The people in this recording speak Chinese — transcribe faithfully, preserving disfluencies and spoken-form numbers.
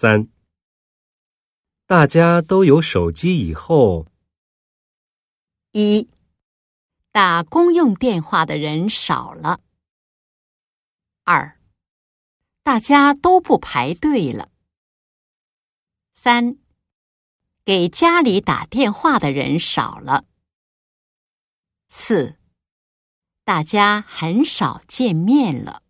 三、大家都有手机以后，一、打公用电话的人少了。二、大家都不排队了。三、给家里打电话的人少了。四、大家很少见面了。